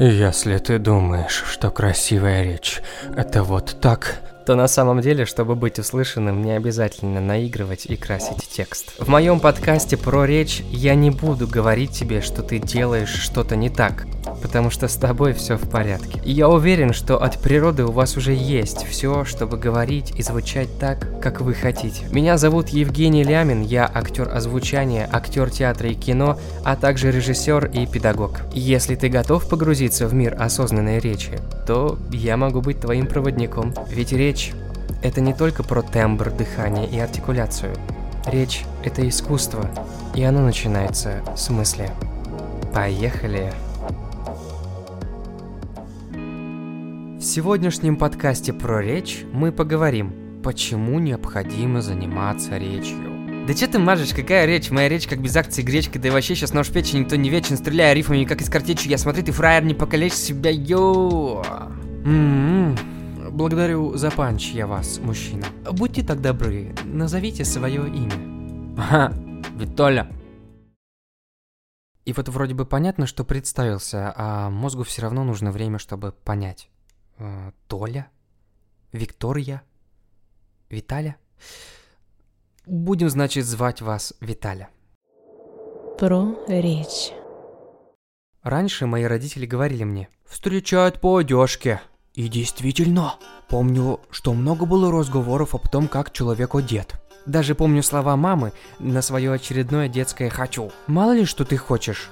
Если ты думаешь, что красивая речь – это вот так, то на самом деле, чтобы быть услышанным, не обязательно наигрывать и красить текст. В моем подкасте про речь я не буду говорить тебе, что ты делаешь что-то не так, потому что с тобой все в порядке. И я уверен, что от природы у вас уже есть все, чтобы говорить и звучать так, как вы хотите. Меня зовут Евгений Лямин, я актер озвучания, актер театра и кино, а также режиссер и педагог. Если ты готов погрузиться в мир осознанной речи, то я могу быть твоим проводником, ведь речь – это не только про тембр, дыхание и артикуляцию. Речь – это искусство, и оно начинается с мысли. Поехали! В сегодняшнем подкасте про речь мы поговорим, почему необходимо заниматься речью. Да че ты мажешь, какая речь? Моя речь как без акции гречка, да и вообще сейчас нож в печи, никто не вечен, стреляя рифмами, как из картечи, я смотри, ты фраер, не покалечь себя, йоу! Благодарю за панч я вас, мужчина. Будьте так добры, назовите свое имя. Ага, Витоля. И вот вроде бы понятно, что представился, а мозгу все равно нужно время, чтобы понять. Толя? Виктория? Виталя? Будем, значит, звать вас Виталя. Про речь. Раньше мои родители говорили мне: «Встречают по одежке». И действительно, помню, что много было разговоров об том, как человек одет. Даже помню слова мамы на свое очередное детское «хочу». Мало ли, что ты хочешь.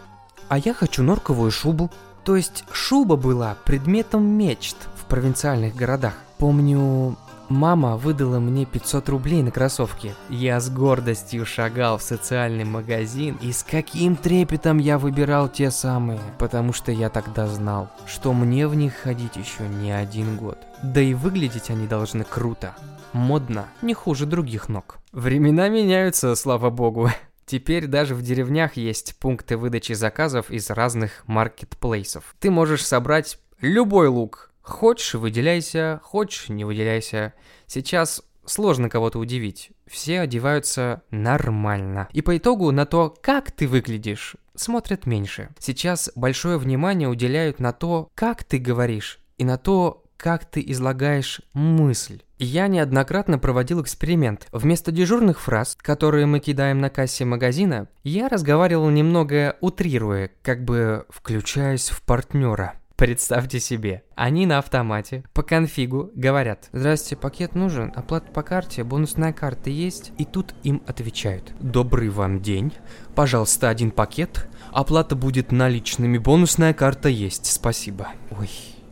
А я хочу норковую шубу. То есть шуба была предметом мечт в провинциальных городах. Помню, мама выдала мне 500 рублей на кроссовки. Я с гордостью шагал в социальный магазин, и с каким трепетом я выбирал те самые, потому что я тогда знал, что мне в них ходить еще не один год. Да и выглядеть они должны круто, модно, не хуже других ног. Времена меняются, слава богу. Теперь даже в деревнях есть пункты выдачи заказов из разных маркетплейсов. Ты можешь собрать любой лук. Хочешь – выделяйся, хочешь – не выделяйся. Сейчас сложно кого-то удивить. Все одеваются нормально. И по итогу на то, как ты выглядишь, смотрят меньше. Сейчас большое внимание уделяют на то, как ты говоришь, и на то, как ты излагаешь мысль. Я неоднократно проводил эксперимент. Вместо дежурных фраз, которые мы кидаем на кассе магазина, я разговаривал немного утрируя, как бы включаясь в партнера. Представьте себе, они на автомате по конфигу говорят: «Здрасте, пакет нужен, оплата по карте, бонусная карта есть?» И тут им отвечают: «Добрый вам день, пожалуйста, один пакет, оплата будет наличными, бонусная карта есть, спасибо». Ой...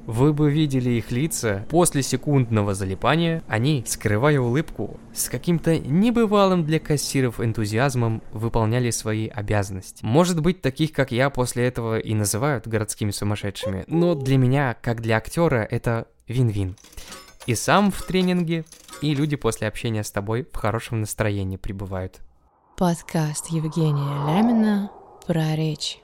Вы бы видели их лица после секундного залипания, они, скрывая улыбку, с каким-то небывалым для кассиров энтузиазмом выполняли свои обязанности. Может быть, таких, как я, после этого и называют городскими сумасшедшими, но для меня, как для актера, это вин-вин. И сам в тренинге, и люди после общения с тобой в хорошем настроении пребывают. Подкаст Евгения Лямина про речь.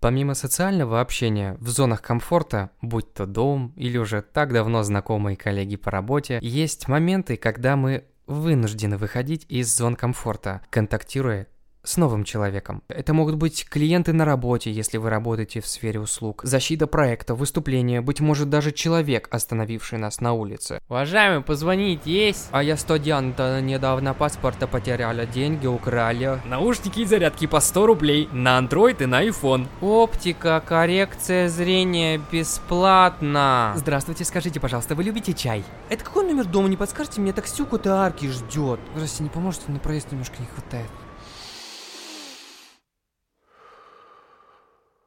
Помимо социального общения в зонах комфорта, будь то дом или уже так давно знакомые коллеги по работе, есть моменты, когда мы вынуждены выходить из зон комфорта, контактируя с новым человеком. Это могут быть клиенты на работе, если вы работаете в сфере услуг, защита проекта, выступление, быть может даже человек, остановивший нас на улице. Уважаемый, позвонить есть? А я студент, недавно паспорта потеряла, деньги украли. Наушники и зарядки по 100 рублей на Android и на iPhone. Оптика, коррекция зрения бесплатно. Здравствуйте, скажите, пожалуйста, вы любите чай? Это какой номер дома, не подскажете мне? Таксюку-то арки ждет. Здравствуйте, не поможете, на проезд немножко не хватает.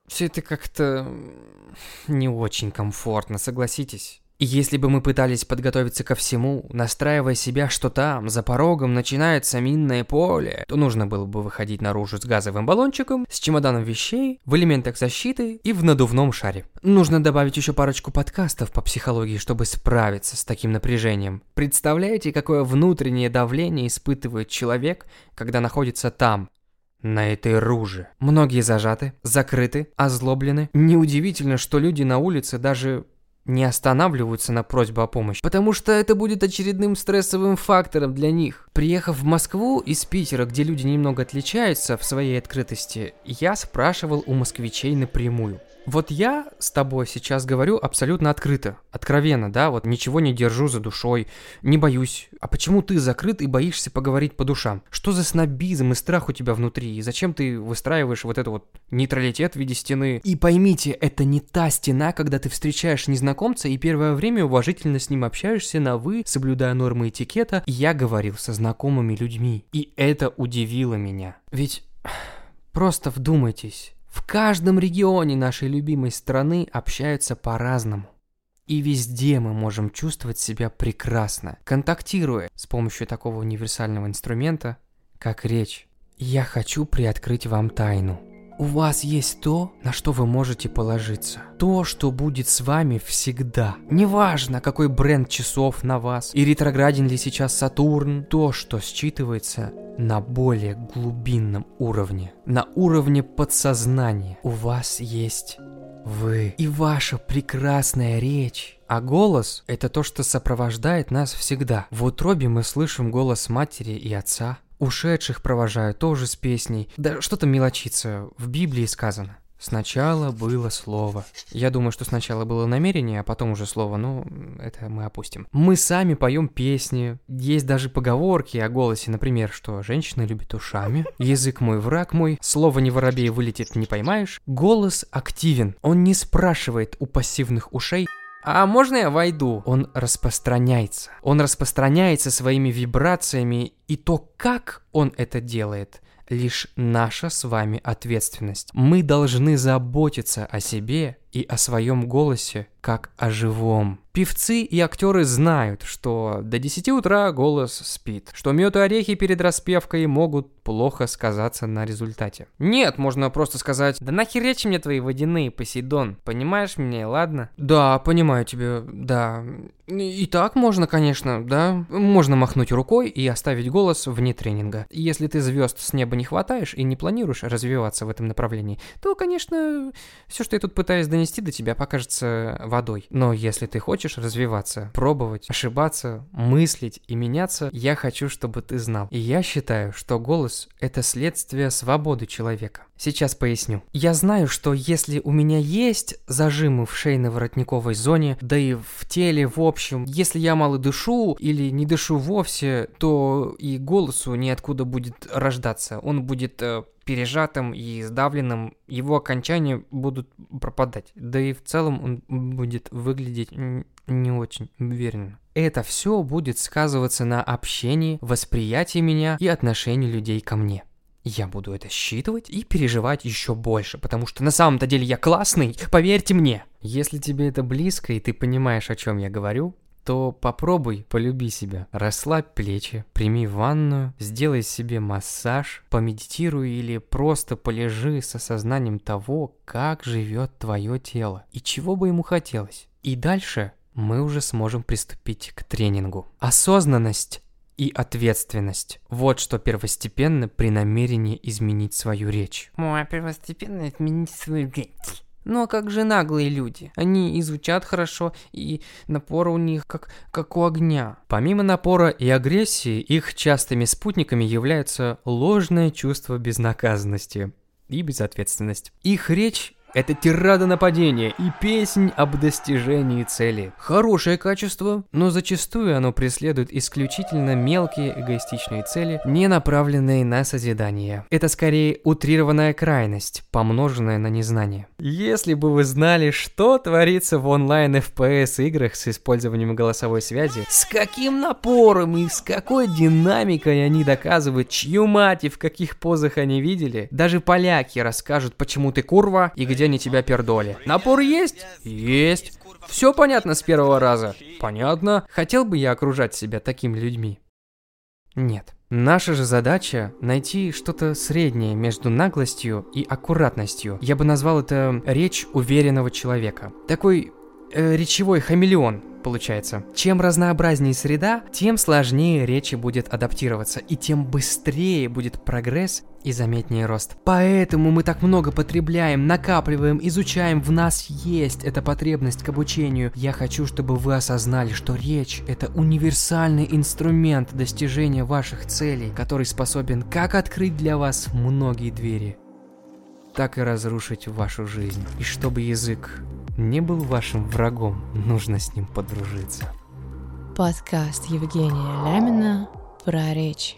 Все это как-то не очень комфортно, согласитесь. И если бы мы пытались подготовиться ко всему, настраивая себя, что там, за порогом, начинается минное поле, то нужно было бы выходить наружу с газовым баллончиком, с чемоданом вещей, в элементах защиты и в надувном шаре. Нужно добавить еще парочку подкастов по психологии, чтобы справиться с таким напряжением. Представляете, какое внутреннее давление испытывает человек, когда находится там? На этой руже. Многие зажаты, закрыты, озлоблены. Неудивительно, что люди на улице даже не останавливаются на просьбу о помощи, потому что это будет очередным стрессовым фактором для них. Приехав в Москву из Питера, где люди немного отличаются в своей открытости, я спрашивал у москвичей напрямую: Вот я с тобой сейчас говорю абсолютно открыто, откровенно, да, вот ничего не держу за душой, не боюсь. А почему ты закрыт и боишься поговорить по душам? Что за снобизм и страх у тебя внутри? И зачем ты выстраиваешь вот этот вот нейтралитет в виде стены? И поймите, это не та стена, когда ты встречаешь незнакомца и первое время уважительно с ним общаешься на «вы», соблюдая нормы этикета. Я говорил со знакомыми людьми, и это удивило меня. Ведь просто вдумайтесь. В каждом регионе нашей любимой страны общаются по-разному. И везде мы можем чувствовать себя прекрасно, контактируя с помощью такого универсального инструмента, как речь. Я хочу приоткрыть вам тайну. У вас есть то, на что вы можете положиться. То, что будет с вами всегда. Неважно, какой бренд часов на вас, и ретрограден ли сейчас Сатурн, то, что считывается на более глубинном уровне, на уровне подсознания. У вас есть вы и ваша прекрасная речь. А голос – это то, что сопровождает нас всегда. В утробе мы слышим голос матери и отца. Ушедших провожают тоже с песней. Да что-то мелочится, в Библии сказано. Сначала было слово. Я думаю, что сначала было намерение, а потом уже слово, но это мы опустим. Мы сами поем песни. Есть даже поговорки о голосе, например, что женщина любит ушами, язык мой, враг мой, слово не воробей вылетит, не поймаешь. Голос активен. Он не спрашивает у пассивных ушей, а можно я войду? Он распространяется. Он распространяется своими вибрациями, и то, как он это делает, лишь наша с вами ответственность. Мы должны заботиться о себе и о своем голосе, как о живом. Певцы и актеры знают, что до 10 утра голос спит, что мед и орехи перед распевкой могут плохо сказаться на результате. Нет, можно просто сказать: да нахер речи мне твои водяные, Посейдон, понимаешь меня, ладно? Да, понимаю тебя, да. И так можно, конечно, да. Можно махнуть рукой и оставить голос вне тренинга. Если ты звезд с неба не хватаешь и не планируешь развиваться в этом направлении, то, конечно, все, что я тут пытаюсь донести до тебя, покажется водой. Но если ты хочешь развиваться, пробовать, ошибаться, мыслить и меняться, я хочу, чтобы ты знал. И я считаю, что голос – это следствие свободы человека. Сейчас поясню. Я знаю, что если у меня есть зажимы в шейно-воротниковой зоне, да и в теле в общем, если я мало дышу или не дышу вовсе, то и голосу неоткуда будет рождаться. Он будет пережатым и сдавленным, его окончания будут пропадать. Да и в целом он будет выглядеть не очень уверенно. Это все будет сказываться на общении, восприятии меня и отношении людей ко мне. Я буду это считывать и переживать еще больше, потому что на самом-то деле я классный, поверьте мне. Если тебе это близко и ты понимаешь, о чем я говорю, то попробуй, полюби себя. Расслабь плечи, прими ванную, сделай себе массаж, помедитируй или просто полежи с осознанием того, как живет твое тело и чего бы ему хотелось. И дальше мы уже сможем приступить к тренингу. Осознанность и ответственность. Вот что первостепенно при намерении изменить свою речь. А первостепенно изменить свою речь. Ну а как же наглые люди? Они и звучат хорошо, и напор у них как у огня. Помимо напора и агрессии, их частыми спутниками являются ложное чувство безнаказанности и безответственность. Их речь — это тирада нападения и песнь об достижении цели. Хорошее качество, но зачастую оно преследует исключительно мелкие эгоистичные цели, не направленные на созидание. Это скорее утрированная крайность, помноженная на незнание. Если бы вы знали, что творится в онлайн FPS играх с использованием голосовой связи, с каким напором и с какой динамикой они доказывают, чью мать и в каких позах они видели, даже поляки расскажут, почему ты курва и где они тебя пердоли. Напор есть? Есть. Все понятно с первого раза? Понятно. Хотел бы я окружать себя такими людьми? Нет. Наша же задача — найти что-то среднее между наглостью и аккуратностью. Я бы назвал это речь уверенного человека. Такой речевой хамелеон получается. Чем разнообразнее среда, тем сложнее речи будет адаптироваться, и тем быстрее будет прогресс и заметнее рост. Поэтому мы так много потребляем, накапливаем, изучаем, в нас есть эта потребность к обучению. Я хочу, чтобы вы осознали, что речь — это универсальный инструмент достижения ваших целей, который способен как открыть для вас многие двери, так и разрушить вашу жизнь. И чтобы язык не был вашим врагом, нужно с ним подружиться. Подкаст Евгения Лямина про речь.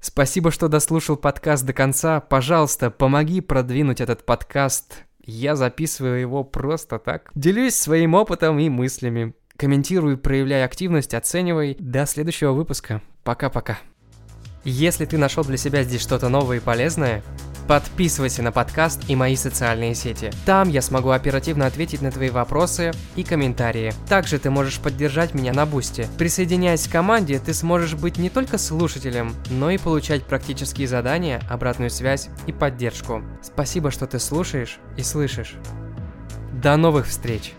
Спасибо, что дослушал подкаст до конца. Пожалуйста, помоги продвинуть этот подкаст. Я записываю его просто так. Делюсь своим опытом и мыслями. Комментируй, проявляй активность, оценивай. До следующего выпуска. Пока-пока. Если ты нашел для себя здесь что-то новое и полезное, подписывайся на подкаст и мои социальные сети. Там я смогу оперативно ответить на твои вопросы и комментарии. Также ты можешь поддержать меня на Boosty. Присоединяясь к команде, ты сможешь быть не только слушателем, но и получать практические задания, обратную связь и поддержку. Спасибо, что ты слушаешь и слышишь. До новых встреч!